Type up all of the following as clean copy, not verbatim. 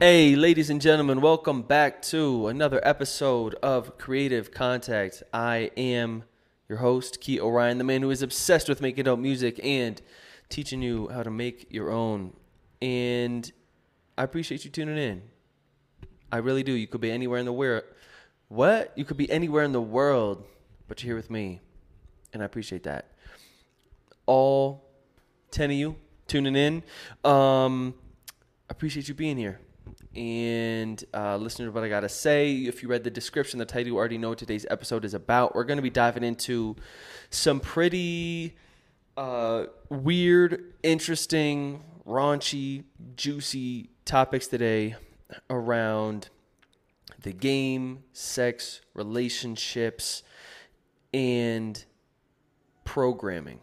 Hey, ladies and gentlemen, welcome back to another episode of Creative Contact. I am your host, Keith O'Ryan, the man who is obsessed with making dope music and teaching you how to make your own. And I appreciate you tuning in. I really do. You could be anywhere in the world. What? You could be anywhere in the world, but you're here with me, and I appreciate that. All 10 of you tuning in, I appreciate you being here. And listen to what I got to say. If you read the description, the title, you already know what today's episode is about. We're going to be diving into some pretty weird, interesting, raunchy, juicy topics today around the game, sex, relationships, and programming,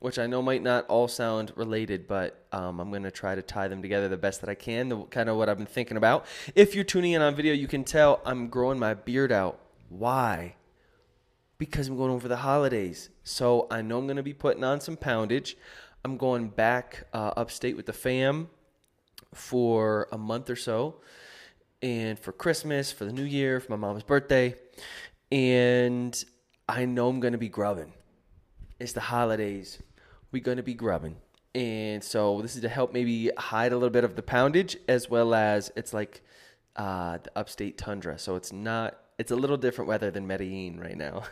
which I know might not all sound related, but I'm going to try to tie them together the best that I can, kind of what I've been thinking about. If you're tuning in on video, you can tell I'm growing my beard out. Why? Because I'm going over the holidays. So I know I'm going to be putting on some poundage. I'm going back upstate with the fam for a month or so, and for Christmas, for the New Year, for my mom's birthday. And I know I'm going to be grubbing. It's the holidays. We're going to be grubbing. And so this is to help maybe hide a little bit of the poundage, as well as it's like the upstate tundra. So it's a little different weather than Medellin right now.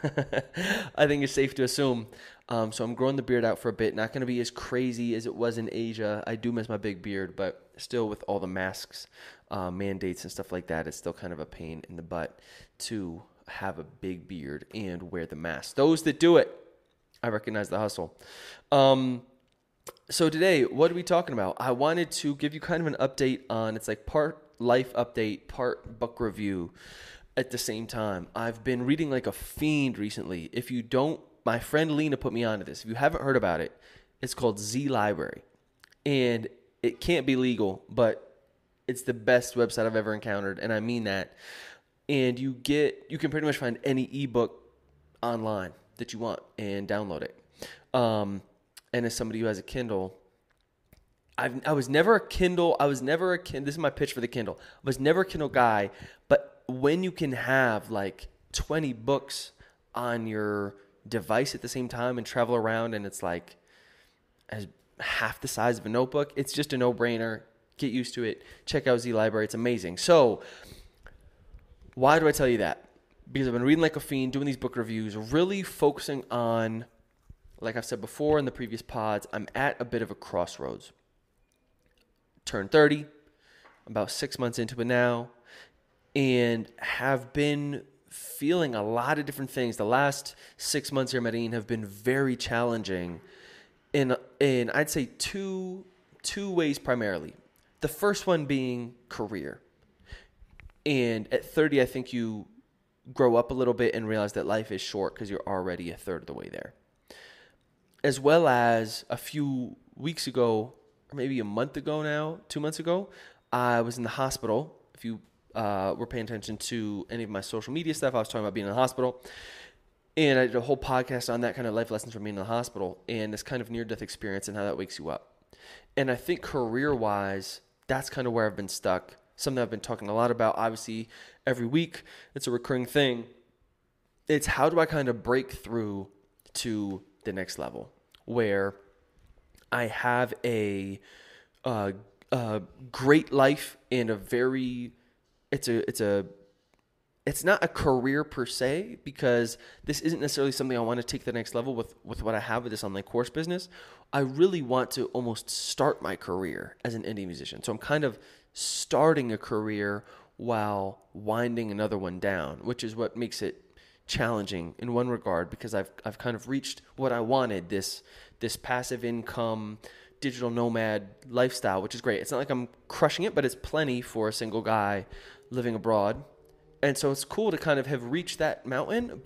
I think it's safe to assume. So I'm growing the beard out for a bit. Not going to be as crazy as it was in Asia. I do miss my big beard, but still with all the masks, mandates and stuff like that, it's still kind of a pain in the butt to have a big beard and wear the mask. Those that do it, I recognize the hustle. So today, what are we talking about? I wanted to give you kind of an update on, it's like part life update, part book review at the same time. I've been reading like a fiend recently. If you don't, my friend Lena put me onto this. If you haven't heard about it, it's called Z Library. And it can't be legal, but it's the best website I've ever encountered. And I mean that. And you can pretty much find any ebook online that you want and download it. And as somebody who has a Kindle, I was never a Kindle. I was never a Kindle. This is my pitch for the Kindle. I was never a Kindle guy, but when you can have like 20 books on your device at the same time and travel around, and it's like as half the size of a notebook, it's just a no-brainer. Get used to it. Check out Z Library. It's amazing. So why do I tell you that? Because I've been reading like a fiend, doing these book reviews, really focusing on, like I've said before in the previous pods, I'm at a bit of a crossroads. Turned 30, about 6 months into it now, and have been feeling a lot of different things. The last 6 months here in Medellin have been very challenging in I'd say two ways primarily. The first one being career. And at 30, I think you grow up a little bit and realize that life is short because you're already a third of the way there. As well as a few weeks ago, or maybe a month ago now, 2 months ago, I was in the hospital. If you were paying attention to any of my social media stuff, I was talking about being in the hospital. And I did a whole podcast on that, kind of life lessons from being in the hospital and this kind of near-death experience and how that wakes you up. And I think career-wise, that's kind of where I've been stuck. Something I've been talking a lot about, obviously, every week. It's a recurring thing. It's how do I kind of break through to the next level where I have a great life and a very, it's not a career per se, because this isn't necessarily something I want to take the next level with what I have with this online course business. I really want to almost start my career as an indie musician. So I'm kind of starting a career while winding another one down, which is what makes it challenging in one regard, because I've kind of reached what I wanted, this passive income, digital nomad lifestyle, which is great. It's not like I'm crushing it, but it's plenty for a single guy living abroad. And so it's cool to kind of have reached that mountain,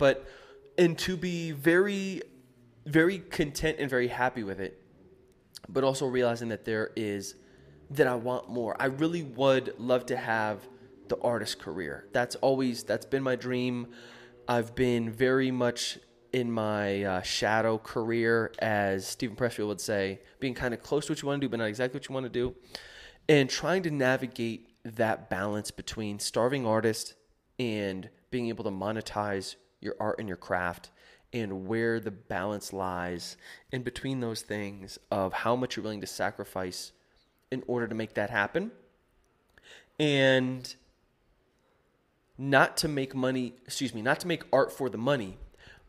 and to be very, very content and very happy with it, but also realizing that that I want more. I really would love to have the artist career. That's been my dream. I've been very much in my shadow career, as Stephen Pressfield would say, being kind of close to what you want to do, but not exactly what you want to do, and trying to navigate that balance between starving artist and being able to monetize your art and your craft, and where the balance lies in between those things of how much you're willing to sacrifice in order to make that happen, and not to make money, not to make art for the money,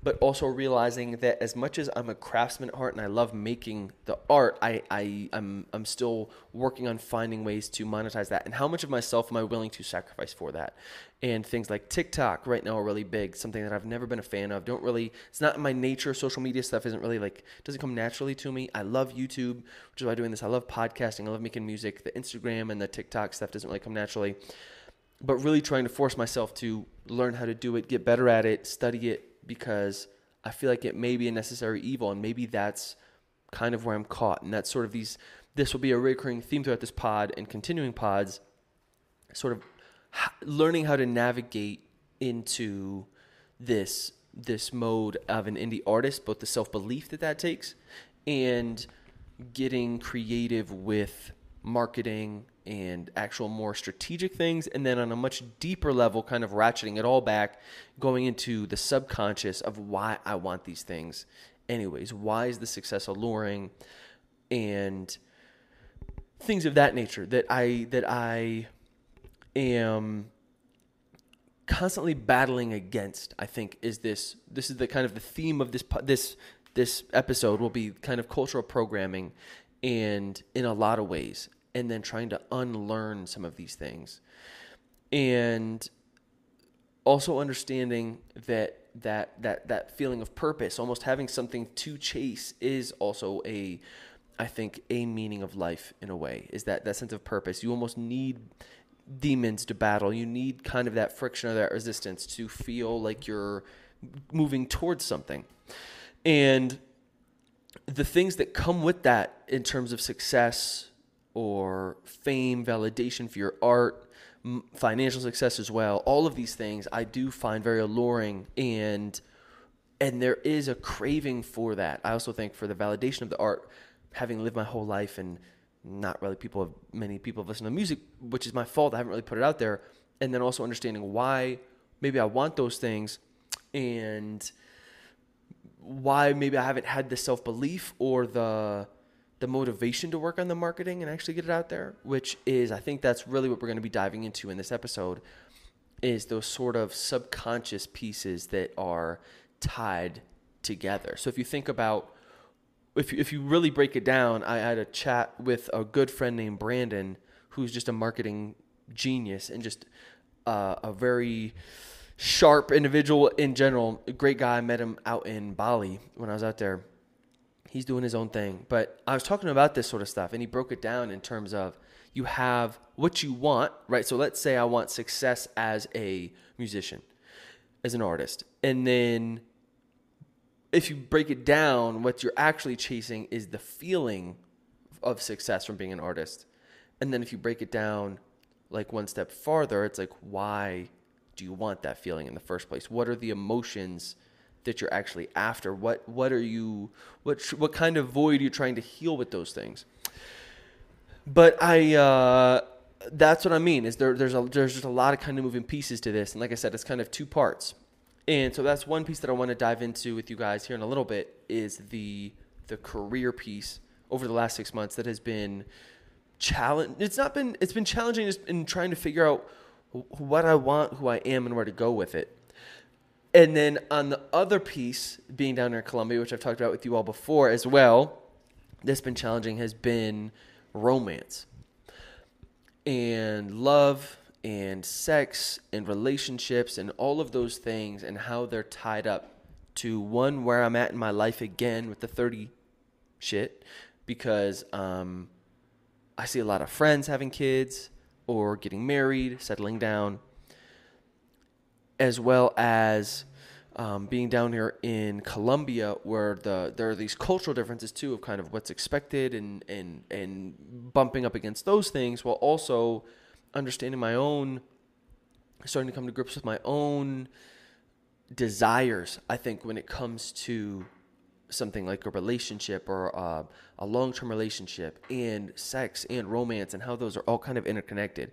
but also realizing that as much as I'm a craftsman at heart and I love making the art, I'm still working on finding ways to monetize that. And how much of myself am I willing to sacrifice for that? And things like TikTok right now are really big, something that I've never been a fan of. It's not in my nature. Social media stuff isn't really doesn't come naturally to me. I love YouTube, which is why I'm doing this. I love podcasting. I love making music. The Instagram and the TikTok stuff doesn't really come naturally. But really trying to force myself to learn how to do it, get better at it, study it, because I feel like it may be a necessary evil, and maybe that's kind of where I'm caught. And that's sort of this will be a recurring theme throughout this pod and continuing pods, sort of learning how to navigate into this mode of an indie artist, both the self-belief that takes and getting creative with marketing and actual more strategic things, and then on a much deeper level, kind of ratcheting it all back, going into the subconscious of why I want these things anyways. Why is the success alluring? And things of that nature that I am constantly battling against, I think, is this is the kind of the theme of this episode will be kind of cultural programming, and in a lot of ways, and then trying to unlearn some of these things, and also understanding that feeling of purpose, almost having something to chase, is also I think a meaning of life in a way, is that sense of purpose. You almost need demons to battle. You need kind of that friction or that resistance to feel like you're moving towards something. And the things that come with that in terms of success or fame, validation for your art, financial success as well, all of these things I do find very alluring, and there is a craving for that. I also think for the validation of the art, having lived my whole life and not really many people have listened to music, which is my fault. I haven't really put it out there. And then also understanding why maybe I want those things, and why maybe I haven't had the self-belief or the motivation to work on the marketing and actually get it out there, which is, I think that's really what we're going to be diving into in this episode, is those sort of subconscious pieces that are tied together. So if you think about, if you really break it down, I had a chat with a good friend named Brandon, who's just a marketing genius and just a very sharp individual in general, a great guy. I met him out in Bali when I was out there. He's doing his own thing. But I was talking about this sort of stuff, and he broke it down in terms of you have what you want, right? So let's say I want success as a musician, as an artist. And then if you break it down, what you're actually chasing is the feeling of success from being an artist. And then if you break it down like one step farther, it's like, why do you want that feeling in the first place? What are the emotions that you're actually after? What kind of void are you trying to heal with those things? But that's what I mean, is there's just a lot of kind of moving pieces to this. And like I said, it's kind of two parts. And so that's one piece that I want to dive into with you guys here in a little bit, is the career piece over the last 6 months that has been challenging. It's been challenging just in trying to figure out what I want, who I am, and where to go with it. And then on the other piece, being down here in Colombia, which I've talked about with you all before as well, that's been challenging, has been romance and love and sex and relationships and all of those things, and how they're tied up to one, where I'm at in my life again with the 30 shit, because I see a lot of friends having kids or getting married, settling down, as well as being down here in Colombia, where there are these cultural differences too, of kind of what's expected and bumping up against those things, while also understanding my own, starting to come to grips with my own desires, I think, when it comes to something like a relationship or a long-term relationship and sex and romance, and how those are all kind of interconnected.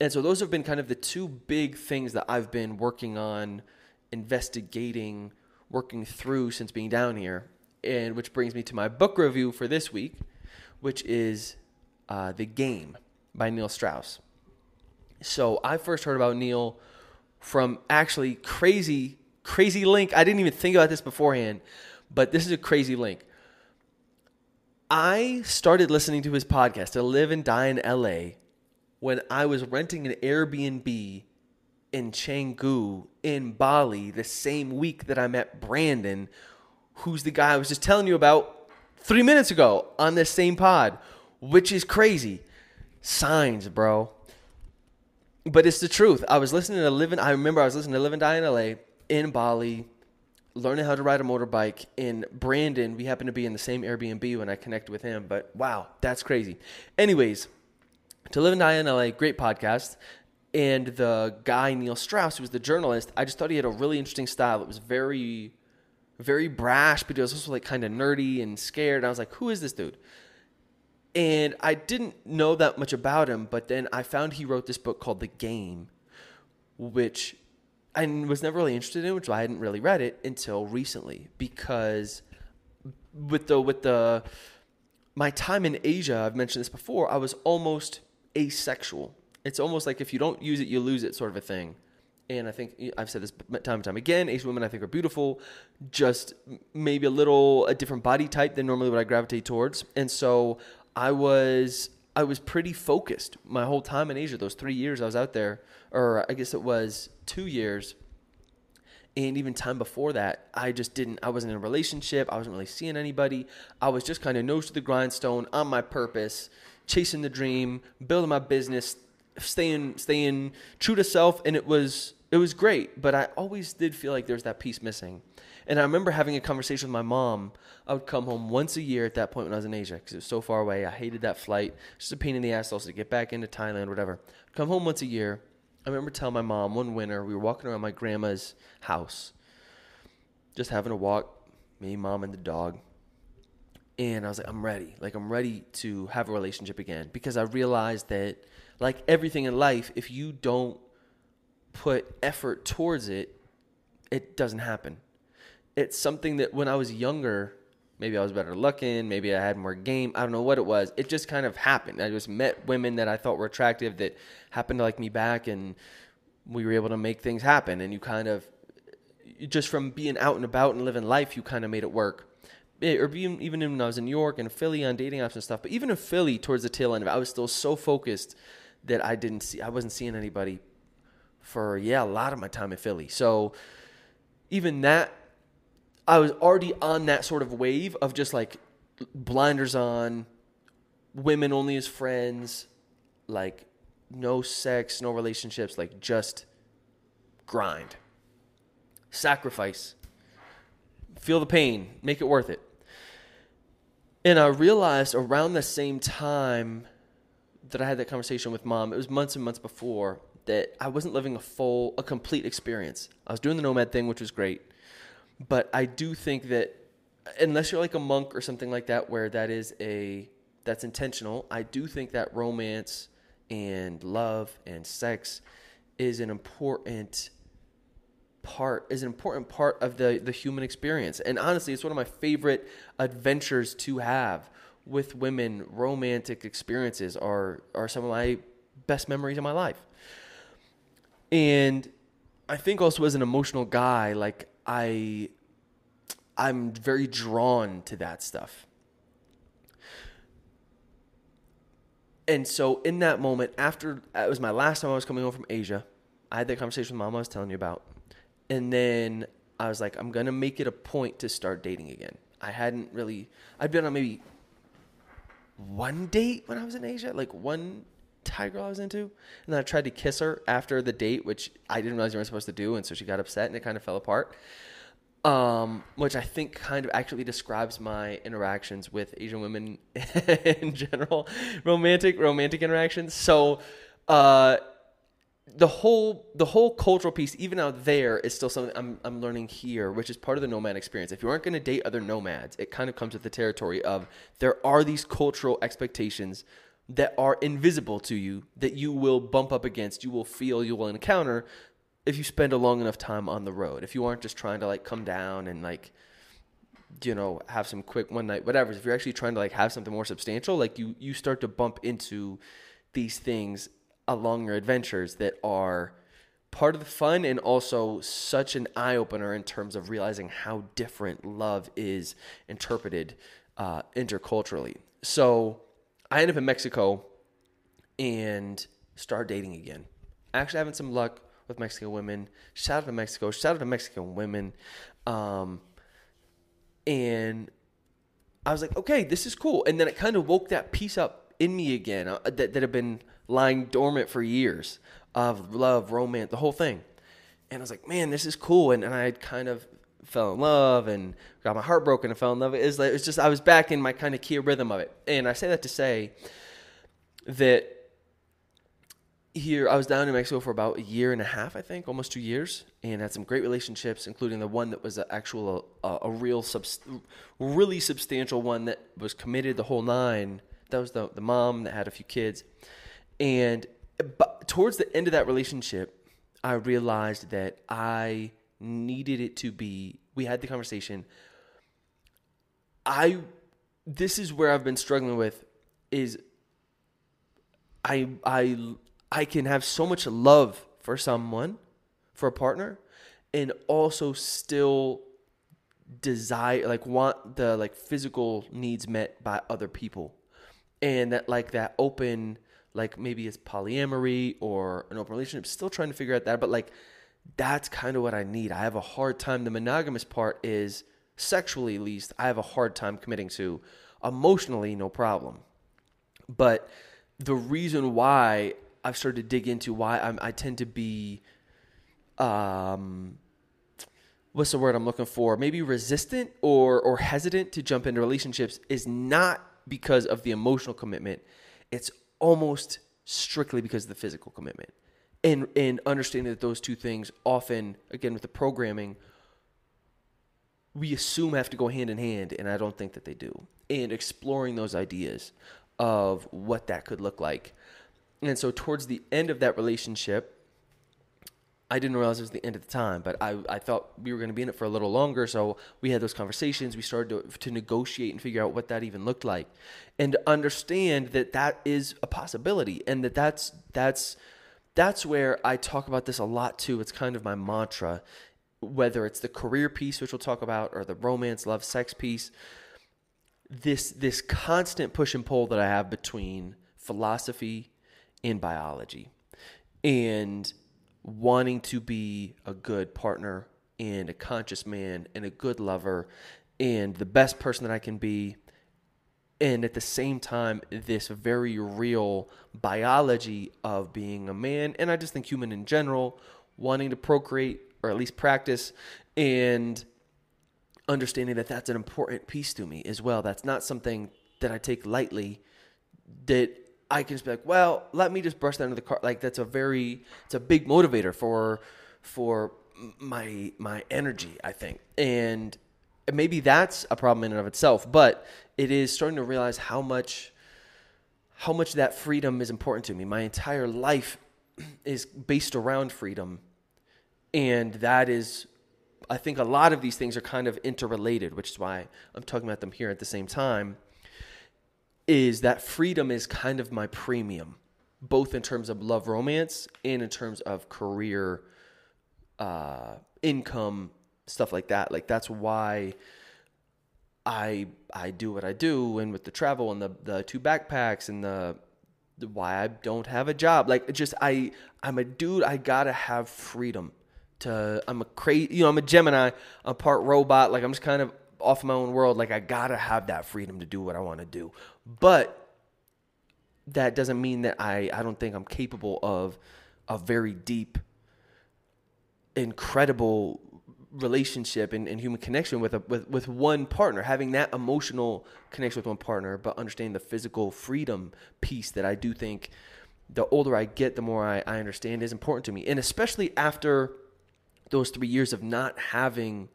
And so those have been kind of the two big things that I've been working on, investigating, working through since being down here. And which brings me to my book review for this week, which is The Game by Neil Strauss. So I first heard about Neil from actually crazy link. I didn't even think about this beforehand, but this is a crazy link. I started listening to his podcast, To Live and Die in L.A., when I was renting an Airbnb in Canggu in Bali the same week that I met Brandon, who's the guy I was just telling you about 3 minutes ago on this same pod, which is crazy. Signs, bro. But it's the truth. I remember I was listening to Live and Die in L.A. in Bali, learning how to ride a motorbike. In Brandon, we happened to be in the same Airbnb when I connected with him. But wow, that's crazy. Anyways, To Live and Die in L.A., great podcast. And the guy, Neil Strauss, who was the journalist, I just thought he had a really interesting style. It was very, very brash, but it was also like kind of nerdy and scared. I was like, who is this dude? And I didn't know that much about him, but then I found he wrote this book called The Game, which I was never really interested in, which I hadn't really read it until recently, because with my time in Asia, I've mentioned this before, I was almost asexual. It's almost like if you don't use it, you lose it sort of a thing. And I think I've said this time and time again, Asian women I think are beautiful, just maybe a different body type than normally what I gravitate towards. And so I was pretty focused my whole time in Asia, those 3 years I was out there, or I guess it was 2 years. And even time before that, I wasn't in a relationship. I wasn't really seeing anybody. I was just kind of nose to the grindstone on my purpose, chasing the dream, building my business, staying true to self. And it was great, but I always did feel like there's that piece missing. And I remember having a conversation with my mom. I would come home once a year at that point when I was in Asia because it was so far away. I hated that flight. Just a pain in the ass also to get back into Thailand, whatever. Come home once a year. I remember telling my mom one winter, we were walking around my grandma's house, just having a walk, me, mom, and the dog. And I was like, I'm ready. Like, I'm ready to have a relationship again, because I realized that, like everything in life, if you don't put effort towards it, it doesn't happen. It's something that when I was younger, maybe I was better looking, maybe I had more game, I don't know what it was. It just kind of happened. I just met women that I thought were attractive that happened to like me back, and we were able to make things happen. And you kind of, just from being out and about and living life, you kind of made it work. Or even when I was in New York and Philly on dating apps and stuff, but even in Philly towards the tail end of it, I was still so focused that I wasn't seeing anybody for, a lot of my time in Philly. So even that, I was already on that sort of wave of just like blinders on, women only as friends, like no sex, no relationships, like just grind, sacrifice, feel the pain, make it worth it. And I realized around the same time that I had that conversation with mom, it was months and months before, that I wasn't living a complete experience. I was doing the nomad thing, which was great. But I do think that unless you're like a monk or something like that, where that's intentional, I do think that romance and love and sex is an important part of the human experience. And honestly, it's one of my favorite adventures to have with women. Romantic experiences are some of my best memories of my life. And I think also as an emotional guy, like I'm very drawn to that stuff. And so in that moment, after it was my last time I was coming home from Asia, I had that conversation with mom I was telling you about. And then I was like, I'm going to make it a point to start dating again. I'd been on maybe one date when I was in Asia, like one Thai girl I was into. And then I tried to kiss her after the date, which I didn't realize you weren't supposed to do. And so she got upset and it kind of fell apart, which I think kind of accurately describes my interactions with Asian women in general, romantic interactions. So, the whole cultural piece, even out there, is still something I'm learning here, which is part of the nomad experience. If you aren't going to date other nomads, it kind of comes with the territory of there are these cultural expectations that are invisible to you, that you will bump up against, you will feel, you will encounter if you spend a long enough time on the road. If you aren't just trying to like come down and like, you know, have some quick one night, whatever. If you're actually trying to like have something more substantial, like you start to bump into these things along your adventures that are part of the fun and also such an eye opener in terms of realizing how different love is interpreted interculturally. So I end up in Mexico and start dating again. Actually having some luck with Mexican women. Shout out to Mexico. Shout out to Mexican women. And I was like, okay, this is cool. And then it kind of woke that piece up in me again that had been lying dormant for years, of love, romance, the whole thing. And I was like, man, this is cool. And I had kind of fell in love and got my heart broken and fell in love. It's just, I was back in my kind of key rhythm of it. And I say that to say that here, I was down in Mexico for about a year and a half, I think, almost 2 years, and had some great relationships, including the one that was an actual, really substantial one that was committed, the whole nine. That was the mom that had a few kids. And but towards the end of that relationship, I realized that I needed it to be, we had the conversation, this is where I've been struggling with, is I can have so much love for someone, for a partner, and also still desire, like want the like physical needs met by other people. And that like that open, like maybe it's polyamory or an open relationship, still trying to figure out that, but like that's kind of what I need. I have a hard time. The monogamous part is sexually, at least, I have a hard time committing to. Emotionally, no problem. But the reason why I've started to dig into why I tend to be, what's the word I'm looking for? Maybe resistant or hesitant to jump into relationships is not because of the emotional commitment. It's almost strictly because of the physical commitment. And understanding that those two things often, again, with the programming, we assume have to go hand in hand, and I don't think that they do. And exploring those ideas of what that could look like. And so towards the end of that relationship, I didn't realize it was the end of the time, but I thought we were going to be in it for a little longer. So we had those conversations. We started to negotiate and figure out what that even looked like, and to understand that that is a possibility, and that that's where I talk about this a lot too. It's kind of my mantra, whether it's the career piece, which we'll talk about, or the romance, love, sex piece, this constant push and pull that I have between philosophy in biology and wanting to be a good partner and a conscious man and a good lover and the best person that I can be. And at the same time, this very real biology of being a man, and I just think human in general, wanting to procreate or at least practice, and understanding that that's an important piece to me as well. That's not something that I take lightly, that I can just be like, well, let me just brush that under the car. Like that's it's a big motivator for my energy, I think. And maybe that's a problem in and of itself, but it is starting to realize how much that freedom is important to me. My entire life is based around freedom. And that is, I think a lot of these things are kind of interrelated, which is why I'm talking about them here at the same time. Is that freedom is kind of my premium, both in terms of love romance and in terms of career, income, stuff like that. Like that's why I do what I do, and with the travel and the two backpacks and the why I don't have a job. Like just I'm a dude, I gotta have freedom to, I'm a Gemini, I'm part robot, like I'm just kind of off my own world. Like I gotta have that freedom to do what I want to do, but that doesn't mean that I don't think I'm capable of a very deep, incredible relationship and human connection with one partner, having that emotional connection with one partner, but understanding the physical freedom piece that I do think the older I get, the more I understand is important to me. And especially after those 3 years of not having,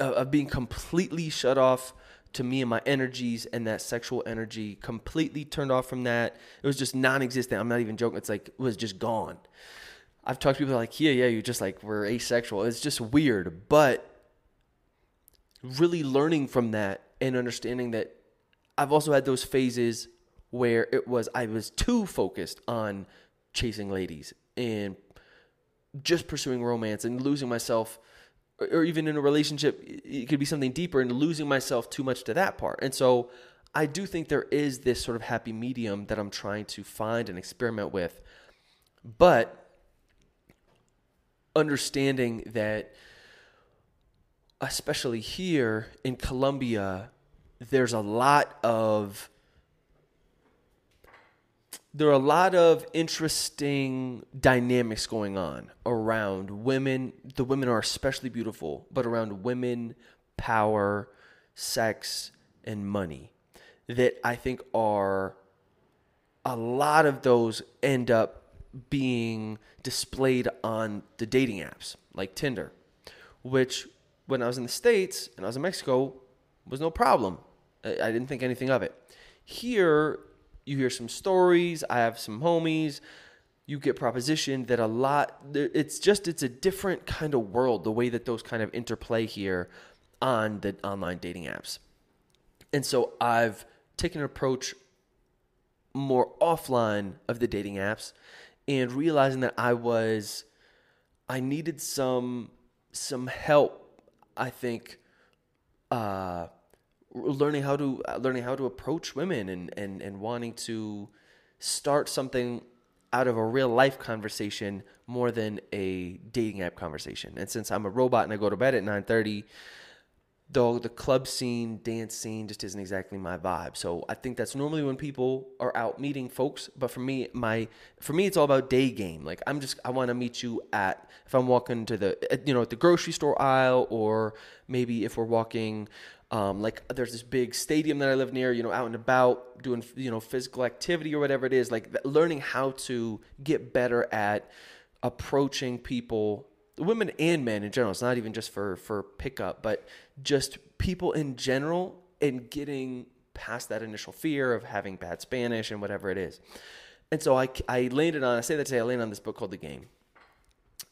of being completely shut off to me and my energies and that sexual energy, completely turned off from that. It was just non-existent. I'm not even joking. It's like, it was just gone. I've talked to people like, yeah, you just like, we're asexual. It's just weird. But really learning from that and understanding that I've also had those phases where it was, I was too focused on chasing ladies and just pursuing romance and losing myself, or even in a relationship, it could be something deeper, and losing myself too much to that part. And so I do think there is this sort of happy medium that I'm trying to find and experiment with, but understanding that especially here in Colombia, there's a lot of, there are a lot of interesting dynamics going on around women. The women are especially beautiful, but around women, power, sex, and money, that I think are, a lot of those end up being displayed on the dating apps like Tinder, which when I was in the States and I was in Mexico was no problem. I didn't think anything of it. Here, you hear some stories. I have some homies. You get propositioned that a lot. It's a different kind of world, the way that those kind of interplay here on the online dating apps. And so I've taken an approach more offline of the dating apps and realizing that I needed some help, I think, learning how to approach women and wanting to start something out of a real life conversation more than a dating app conversation. And since I'm a robot and I go to bed at 9:30, though the club scene, dance scene just isn't exactly my vibe. So I think that's normally when people are out meeting folks. But for me, it's all about day game. Like I want to meet you if I'm walking to at the grocery store aisle, or maybe if we're walking, there's this big stadium that I live near, out and about doing, physical activity or whatever it is, learning how to get better at approaching people, women and men in general. It's not even just for pickup, but just people in general, and getting past that initial fear of having bad Spanish and whatever it is. And so I landed on this book called The Game,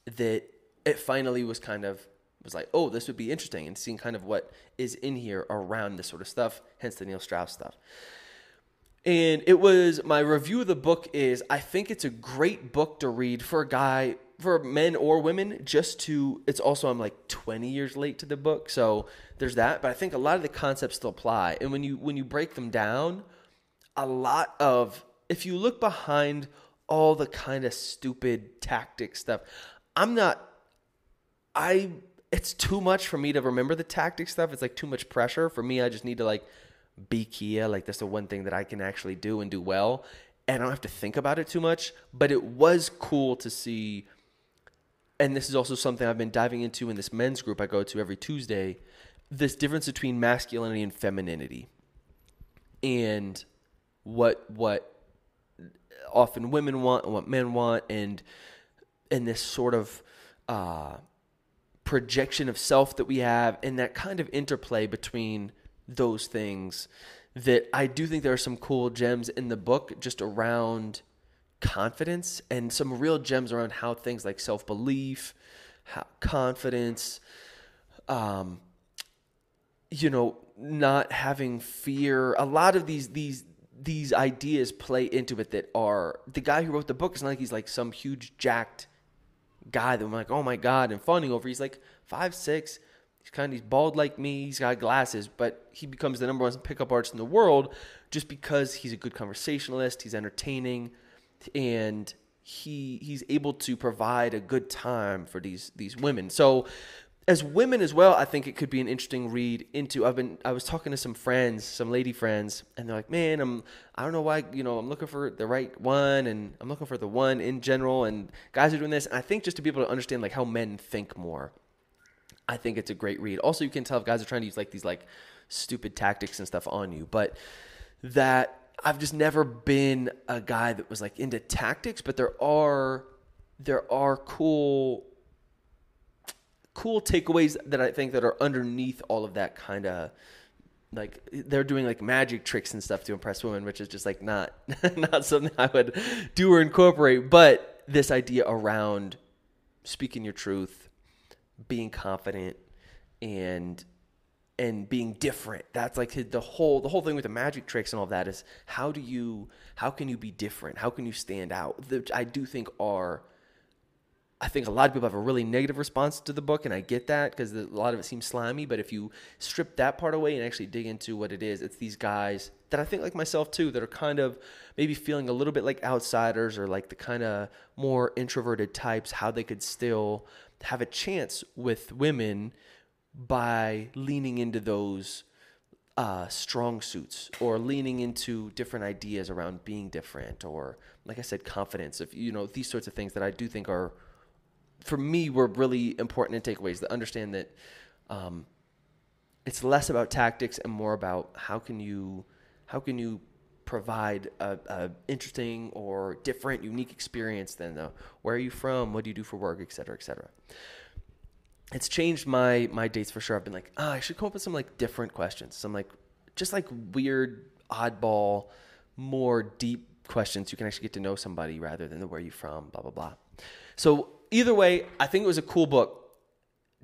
that it finally was kind of, was like, oh, this would be interesting, and seeing kind of what is in here around this sort of stuff, hence the Neil Strauss stuff. And it was, my review of the book is, I think it's a great book to read for men or women, I'm like 20 years late to the book, so there's that, but I think a lot of the concepts still apply. And when you break them down, if you look behind all the kind of stupid tactic stuff, it's too much for me to remember the tactic stuff. It's like too much pressure for me. I just need to be Kia. That's the one thing that I can actually do and do well. And I don't have to think about it too much. But it was cool to see. And this is also something I've been diving into in this men's group I go to every Tuesday. This difference between masculinity and femininity. And what often women want and what men want. And this sort of... projection of self that we have, and that kind of interplay between those things, that I do think there are some cool gems in the book just around confidence, and some real gems around how things like self-belief, how confidence, not having fear, a lot of these ideas play into it, that are, the guy who wrote the book is not like he's like some huge jacked guy that I'm like, oh my God, and fawning over. He's like 5'6", he's bald like me, he's got glasses, but he becomes the number one pickup artist in the world just because he's a good conversationalist, he's entertaining, and he's able to provide a good time for these women. So as women as well, I think it could be an interesting read into. I was talking to some friends, some lady friends, and they're like, man, I don't know why, I'm looking for the right one, and I'm looking for the one in general, and guys are doing this. And I think just to be able to understand how men think more, I think it's a great read. Also, you can tell if guys are trying to use these stupid tactics and stuff on you, but that I've just never been a guy that was into tactics, but there are cool takeaways that I think that are underneath all of that kind of like they're doing like magic tricks and stuff to impress women, which is just like not something I would do or incorporate. But this idea around speaking your truth, being confident, and being different. That's like the whole thing with the magic tricks and all that is how can you be different? How can you stand out? I think a lot of people have a really negative response to the book, and I get that because a lot of it seems slimy. But if you strip that part away and actually dig into what it is, it's these guys that I think like myself too that are kind of maybe feeling a little bit like outsiders or like the kind of more introverted types, how they could still have a chance with women by leaning into those strong suits or leaning into different ideas around being different or, like I said, confidence. If you know, these sorts of things that I do think are, for me, were really important in takeaways, that understand that it's less about tactics and more about how can you provide a interesting or different, unique experience than the where are you from, what do you do for work, et cetera, et cetera. It's changed my dates for sure. I've been like, I should come up with some like different questions. Some like just like weird, oddball, more deep questions. You can actually get to know somebody rather than the where are you from, blah, blah, blah. So either way, I think it was a cool book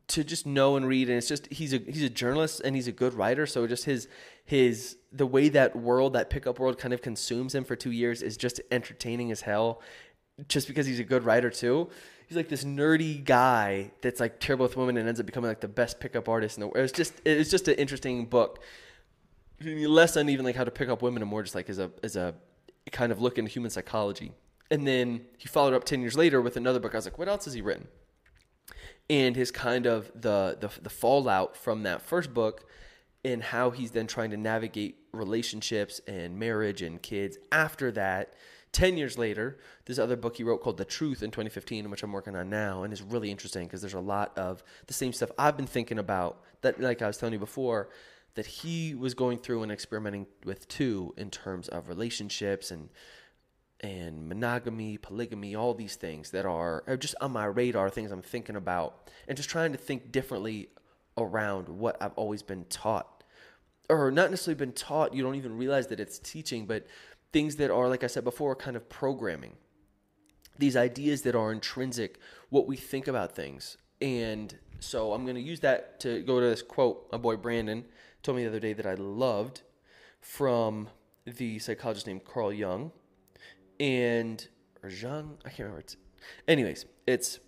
to just know and read. And it's just, he's a journalist and he's a good writer. So just the way that pickup world kind of consumes him for 2 years is just entertaining as hell. Just because he's a good writer too. He's like this nerdy guy that's like terrible with women and ends up becoming like the best pickup artist in the world. It's just an interesting book. Less on even like how to pick up women and more just like as a kind of look into human psychology. And then he followed up 10 years later with another book. I was like, what else has he written? And his kind of the fallout from that first book and how he's then trying to navigate relationships and marriage and kids after that. 10 years later, this other book he wrote called The Truth in 2015, which I'm working on now, and is really interesting because there's a lot of the same stuff I've been thinking about that, like I was telling you before, that he was going through and experimenting with too in terms of relationships and monogamy, polygamy, all these things that are just on my radar, things I'm thinking about, and just trying to think differently around what I've always been taught. Or not necessarily been taught, you don't even realize that it's teaching, but things that are, like I said before, kind of programming. These ideas that are intrinsic, what we think about things. And so I'm going to use that to go to this quote my boy Brandon told me the other day that I loved from the psychologist named Carl Jung. I can't remember. It's,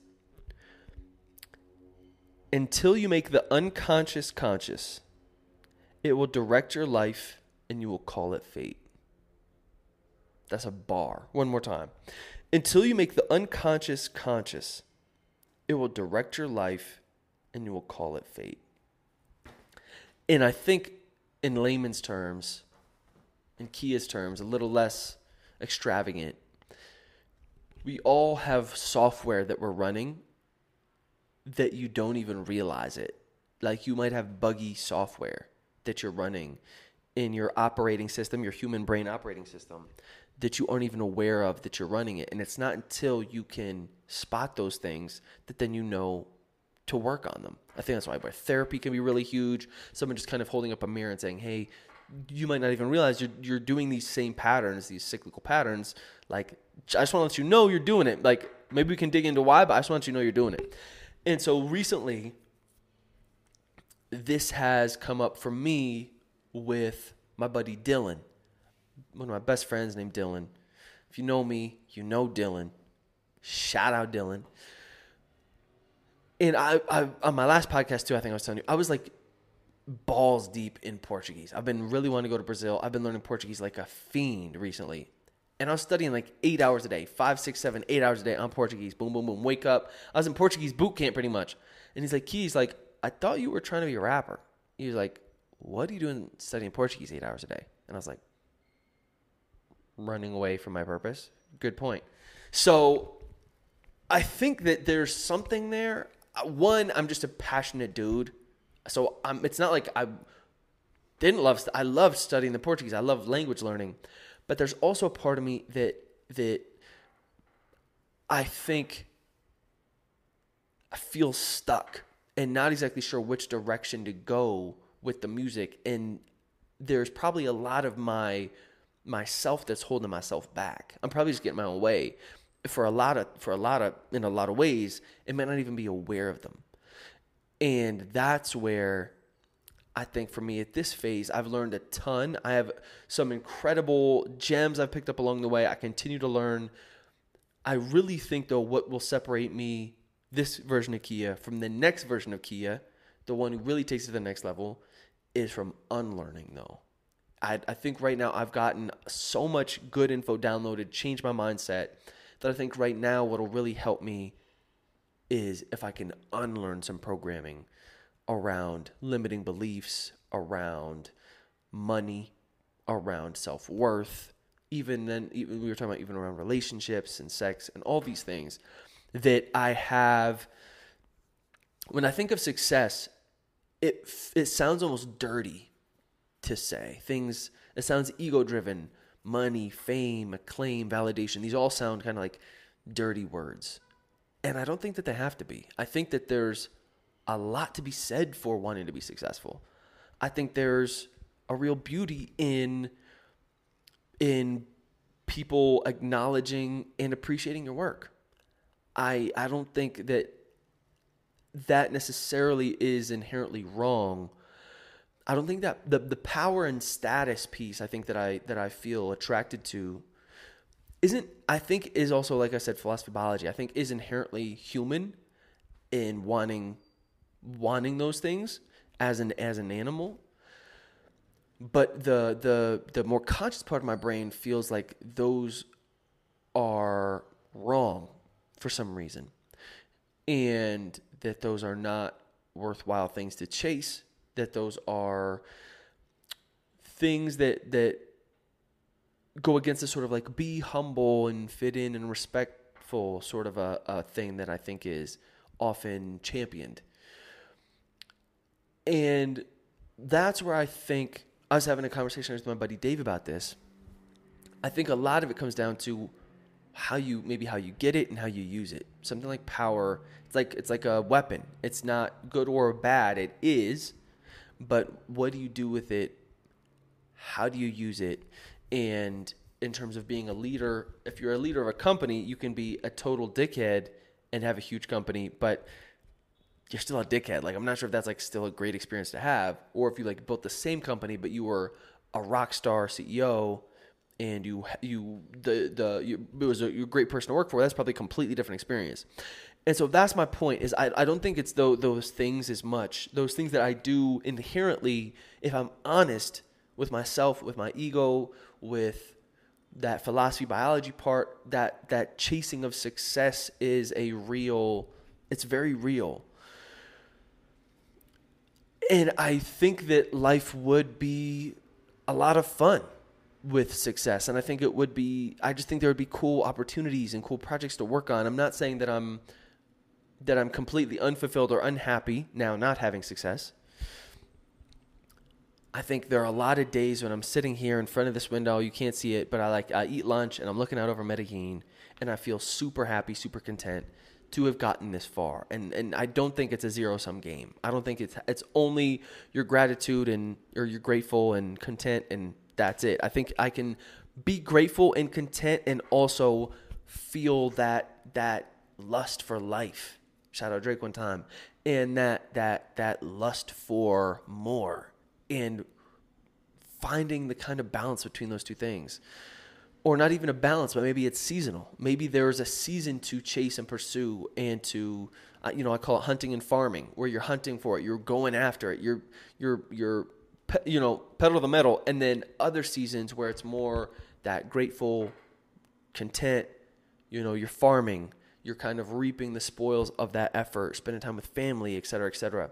until you make the unconscious conscious, it will direct your life and you will call it fate. That's a bar. One more time. Until you make the unconscious conscious, it will direct your life and you will call it fate. And I think in layman's terms, in Kia's terms, a little less extravagant, we all have software that we're running that you don't even realize it. Like you might have buggy software that you're running in your operating system, your human brain operating system, that you aren't even aware of that you're running it. And it's not until you can spot those things that then you know to work on them. I think that's why therapy can be really huge. Someone just kind of holding up a mirror and saying, hey, you might not even realize you're doing these same patterns, these cyclical patterns. Like, I just want to let you know you're doing it. Like, maybe we can dig into why, but I just want you to know you're doing it. And so recently, this has come up for me with my buddy Dylan. One of my best friends named Dylan. If you know me, you know Dylan. Shout out Dylan. And I on my last podcast too, I think I was telling you, I was like balls deep in Portuguese. I've been really wanting to go to Brazil. I've been learning Portuguese like a fiend recently. And I was studying like 8 hours a day, 5, 6, 7, 8 hours a day on Portuguese. Boom, boom, boom. Wake up. I was in Portuguese boot camp pretty much. And he's like, I thought you were trying to be a rapper. He was like, what are you doing studying Portuguese 8 hours a day? And I was like, running away from my purpose. Good point. So I think that there's something there. One, I'm just a passionate dude. So it's not like I didn't love, I loved studying the Portuguese. I love language learning, but there's also a part of me that I think I feel stuck and not exactly sure which direction to go with the music. And there's probably a lot of myself that's holding myself back. I'm probably just getting my own way. In a lot of ways, it might not even be aware of them. And that's where I think for me at this phase, I've learned a ton. I have some incredible gems I've picked up along the way. I continue to learn. I really think, though, what will separate me, this version of Kia, from the next version of Kia, the one who really takes it to the next level, is from unlearning, though. I think right now I've gotten so much good info downloaded, changed my mindset, that I think right now what will really help me is if I can unlearn some programming around limiting beliefs, around money, around self-worth, even we were talking about even around relationships and sex and all these things that I have. When I think of success, it sounds almost dirty to say things. It sounds ego-driven. Money, fame, acclaim, validation. These all sound kind of like dirty words. And I don't think that they have to be. I think that there's a lot to be said for wanting to be successful. I think there's a real beauty in people acknowledging and appreciating your work. I don't think that necessarily is inherently wrong. I don't think that the power and status piece, I think that I feel attracted to, is also, like I said, philosophy, biology, I think is inherently human in wanting those things as an animal. But the more conscious part of my brain feels like those are wrong for some reason, and that those are not worthwhile things to chase, that those are things that go against this sort of like be humble and fit in and respectful sort of a thing that I think is often championed. And that's where I think, I was having a conversation with my buddy Dave about this. I think a lot of it comes down to how you get it and how you use it. Something like power, it's like a weapon. It's not good or bad. It is. But what do you do with it? How do you use it? And in terms of being a leader, if you're a leader of a company, you can be a total dickhead and have a huge company, but you're still a dickhead. Like, I'm not sure if that's like still a great experience to have, or if you like built the same company, but you were a rock star CEO and you're a great person to work for. That's probably a completely different experience. And so that's my point, is I don't think it's those things as much. Those things that I do inherently, if I'm honest with myself, with my ego, with that philosophy, biology part, that chasing of success is it's very real. And I think that life would be a lot of fun with success. And I think it would be, I just think there would be cool opportunities and cool projects to work on. I'm not saying that I'm completely unfulfilled or unhappy now not having success. I think there are a lot of days when I'm sitting here in front of this window, you can't see it, but I eat lunch and I'm looking out over Medellin and I feel super happy, super content to have gotten this far. And I don't think it's a zero-sum game. I don't think it's only your gratitude or you're grateful and content and that's it. I think I can be grateful and content and also feel that lust for life. Shout out Drake one time. And that lust for more, and finding the kind of balance between those two things. Or not even a balance, but maybe it's seasonal. Maybe there's a season to chase and pursue and to, I call it hunting and farming, where you're hunting for it, you're going after it, you're pedal to the metal. And then other seasons where it's more that grateful, content, you're farming, you're kind of reaping the spoils of that effort, spending time with family, et cetera, et cetera.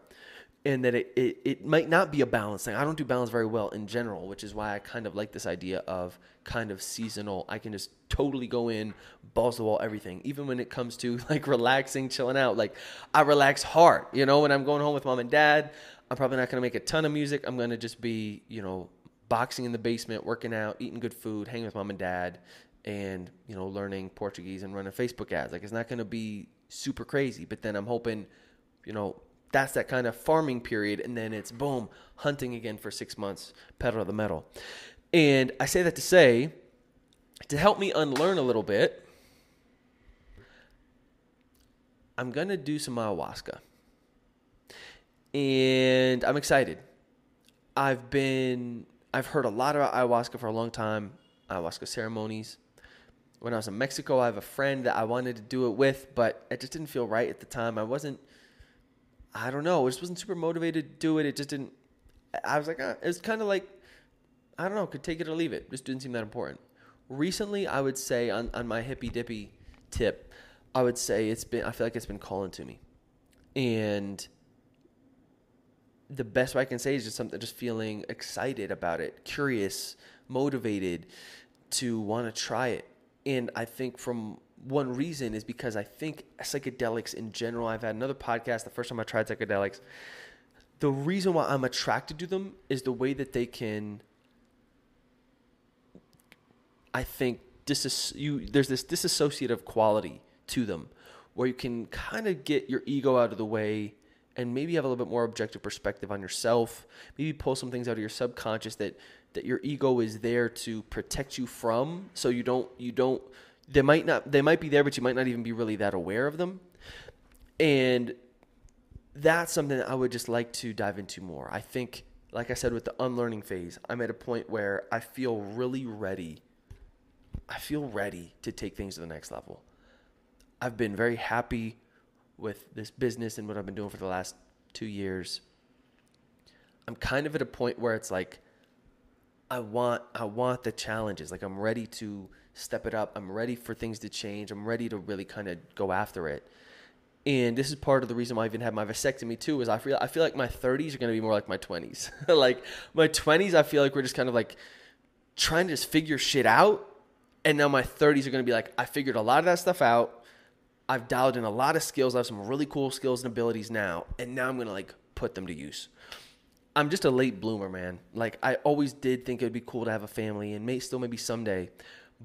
And that it might not be a balance thing. I don't do balance very well in general, which is why I kind of like this idea of kind of seasonal. I can just totally go in, balls to the wall, everything. Even when it comes to like relaxing, chilling out, like I relax hard. When I'm going home with mom and dad, I'm probably not going to make a ton of music. I'm going to just be, boxing in the basement, working out, eating good food, hanging with mom and dad, and, learning Portuguese and running Facebook ads. Like, it's not going to be super crazy. But then I'm hoping, that's that kind of farming period. And then it's boom, hunting again for 6 months, pedal to the metal. And I say that to say, to help me unlearn a little bit, I'm going to do some ayahuasca. And I'm excited. I've heard a lot about ayahuasca for a long time, ayahuasca ceremonies. When I was in Mexico, I have a friend that I wanted to do it with, but it just didn't feel right at the time. I don't know. I just wasn't super motivated to do it. It just didn't, I was like, ah. It was kind of like, I don't know, could take it or leave it. It just didn't seem that important. Recently, I would say on my hippy dippy tip, I would say I feel like it's been calling to me. And the best way I can say is just feeling excited about it, curious, motivated to want to try it. And I think from one reason is because I think psychedelics in general, I've had another podcast, the first time I tried psychedelics, the reason why I'm attracted to them is the way that they can, I think, there's this disassociative quality to them where you can kind of get your ego out of the way and maybe have a little bit more objective perspective on yourself, maybe pull some things out of your subconscious that your ego is there to protect you from, so you don't they might be there, but you might not even be really that aware of them. And that's something that I would just like to dive into more. I think, like I said, with the unlearning phase, I'm at a point where I feel really ready. I feel ready to take things to the next level. I've been very happy with this business and what I've been doing for the last 2 years. I'm kind of at a point where it's like, I want the challenges. Like, I'm ready to step it up. I'm ready for things to change. I'm ready to really kind of go after it. And this is part of the reason why I even had my vasectomy too, is I feel like my 30s are going to be more like my 20s. Like, my 20s, I feel like we're just kind of like trying to just figure shit out. And now my 30s are going to be like, I figured a lot of that stuff out. I've dialed in a lot of skills. I have some really cool skills and abilities now. And now I'm going to like put them to use. I'm just a late bloomer, man. Like, I always did think it would be cool to have a family, and maybe someday,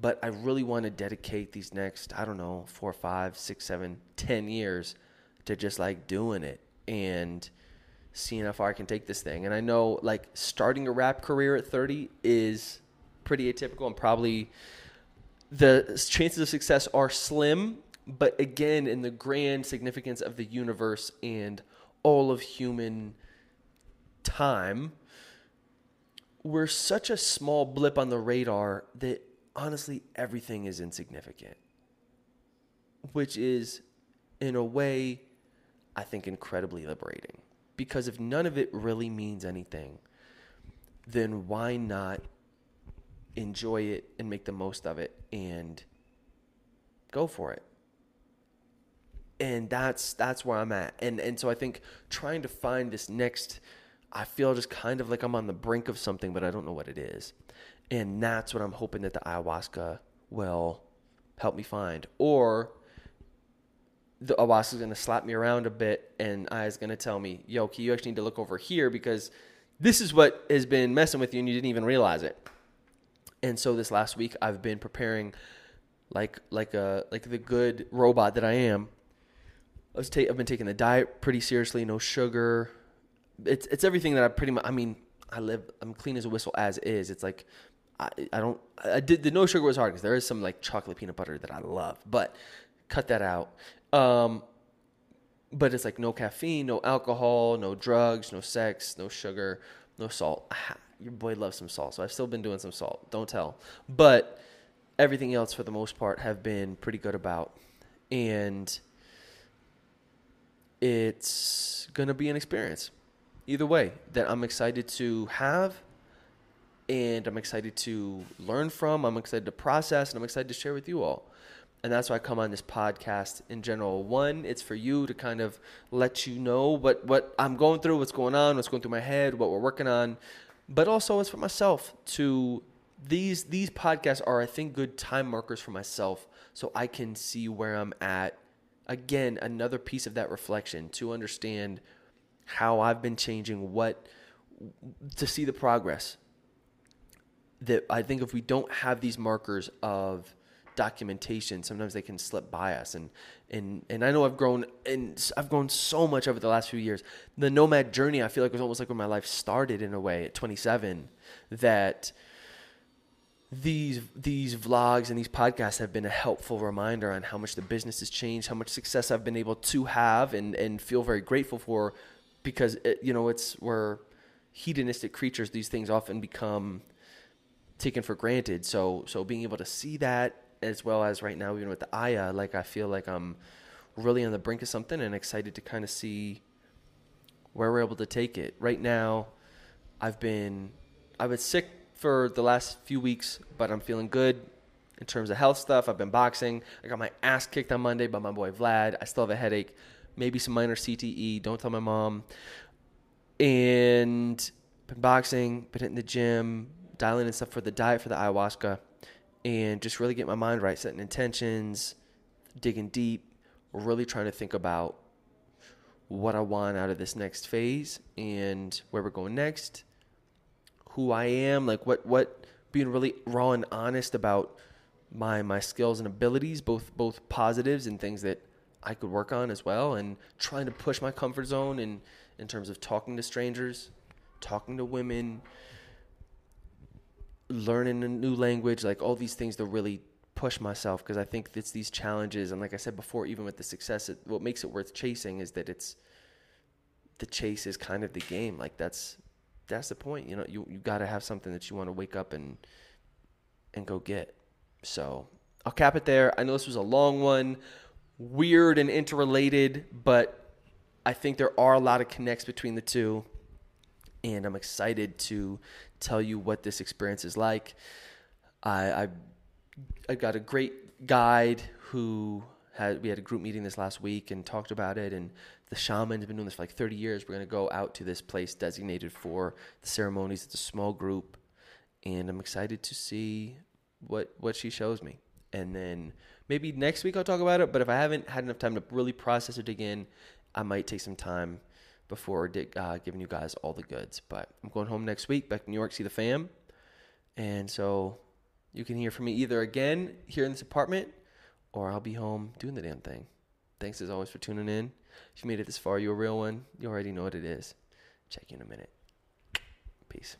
but I really want to dedicate these next, I don't know, 4, 5, 6, 7, 10 years to just like doing it and seeing how far I can take this thing. And I know like starting a rap career at 30 is pretty atypical, and probably the chances of success are slim, but again, in the grand significance of the universe and all of human time, we're such a small blip on the radar that honestly everything is insignificant, which is in a way I think incredibly liberating, because if none of it really means anything, then why not enjoy it and make the most of it and go for it? And that's where I'm at. And so I think trying to find this next, I feel just kind of like I'm on the brink of something, but I don't know what it is. And that's what I'm hoping that the ayahuasca will help me find. Or the ayahuasca is going to slap me around a bit and is going to tell me, yo, you actually need to look over here because this is what has been messing with you and you didn't even realize it. And so this last week I've been preparing like the good robot that I am. I've been taking the diet pretty seriously, no sugar. It's everything that I pretty much, I mean, I'm clean as a whistle as is. It's like, the no sugar was hard because there is some like chocolate peanut butter that I love, but cut that out. But it's like no caffeine, no alcohol, no drugs, no sex, no sugar, no salt. Your boy loves some salt. So I've still been doing some salt. Don't tell. But everything else for the most part have been pretty good about. And it's going to be an experience either way that I'm excited to have, and I'm excited to learn from, I'm excited to process, and I'm excited to share with you all. And that's why I come on this podcast in general. One, it's for you to kind of let you know what I'm going through, what's going on, what's going through my head, what we're working on. But also it's for myself to these podcasts are, I think, good time markers for myself so I can see where I'm at. Again, another piece of that reflection to understand how I've been changing, to see the progress. That I think if we don't have these markers of documentation, sometimes they can slip by us. And I know I've grown so much over the last few years. The nomad journey, I feel like, was almost like when my life started in a way at 27, that these vlogs and these podcasts have been a helpful reminder on how much the business has changed, how much success I've been able to have and feel very grateful for, because we're hedonistic creatures. These things often become taken for granted. So being able to see that, as well as right now, even with the Aya, like I feel like I'm really on the brink of something and excited to kind of see where we're able to take it. Right now, I've been sick for the last few weeks, but I'm feeling good in terms of health stuff. I've been boxing. I got my ass kicked on Monday by my boy Vlad. I still have a headache, maybe some minor CTE. Don't tell my mom. And been boxing, been hitting the gym, dialing and stuff for the diet for the ayahuasca, and just really getting my mind right, setting intentions, digging deep, really trying to think about what I want out of this next phase and where we're going next, who I am, like what being really raw and honest about my skills and abilities, both positives and things that I could work on as well, and trying to push my comfort zone in terms of talking to strangers, talking to women, learning a new language, like all these things to really push myself, because I think it's these challenges. And like I said before, even with the success, what makes it worth chasing is that the chase is kind of the game. Like that's the point. You got to have something that you want to wake up and go get. So I'll cap it there. I know this was a long one, weird and interrelated, but I think there are a lot of connects between the two, and I'm excited to tell you what this experience is like. I got a great guide we had a group meeting this last week and talked about it, and the shaman's been doing this for like 30 years. We're going to go out to this place designated for the ceremonies. It's a small group, and I'm excited to see what she shows me. And then maybe next week I'll talk about it, but if I haven't had enough time to really process or dig in, I might take some time before giving you guys all the goods. But I'm going home next week, back to New York, see the fam. And so you can hear from me either again here in this apartment, or I'll be home doing the damn thing. Thanks as always for tuning in. If you made it this far, you're a real one. You already know what it is. Check you in a minute. Peace.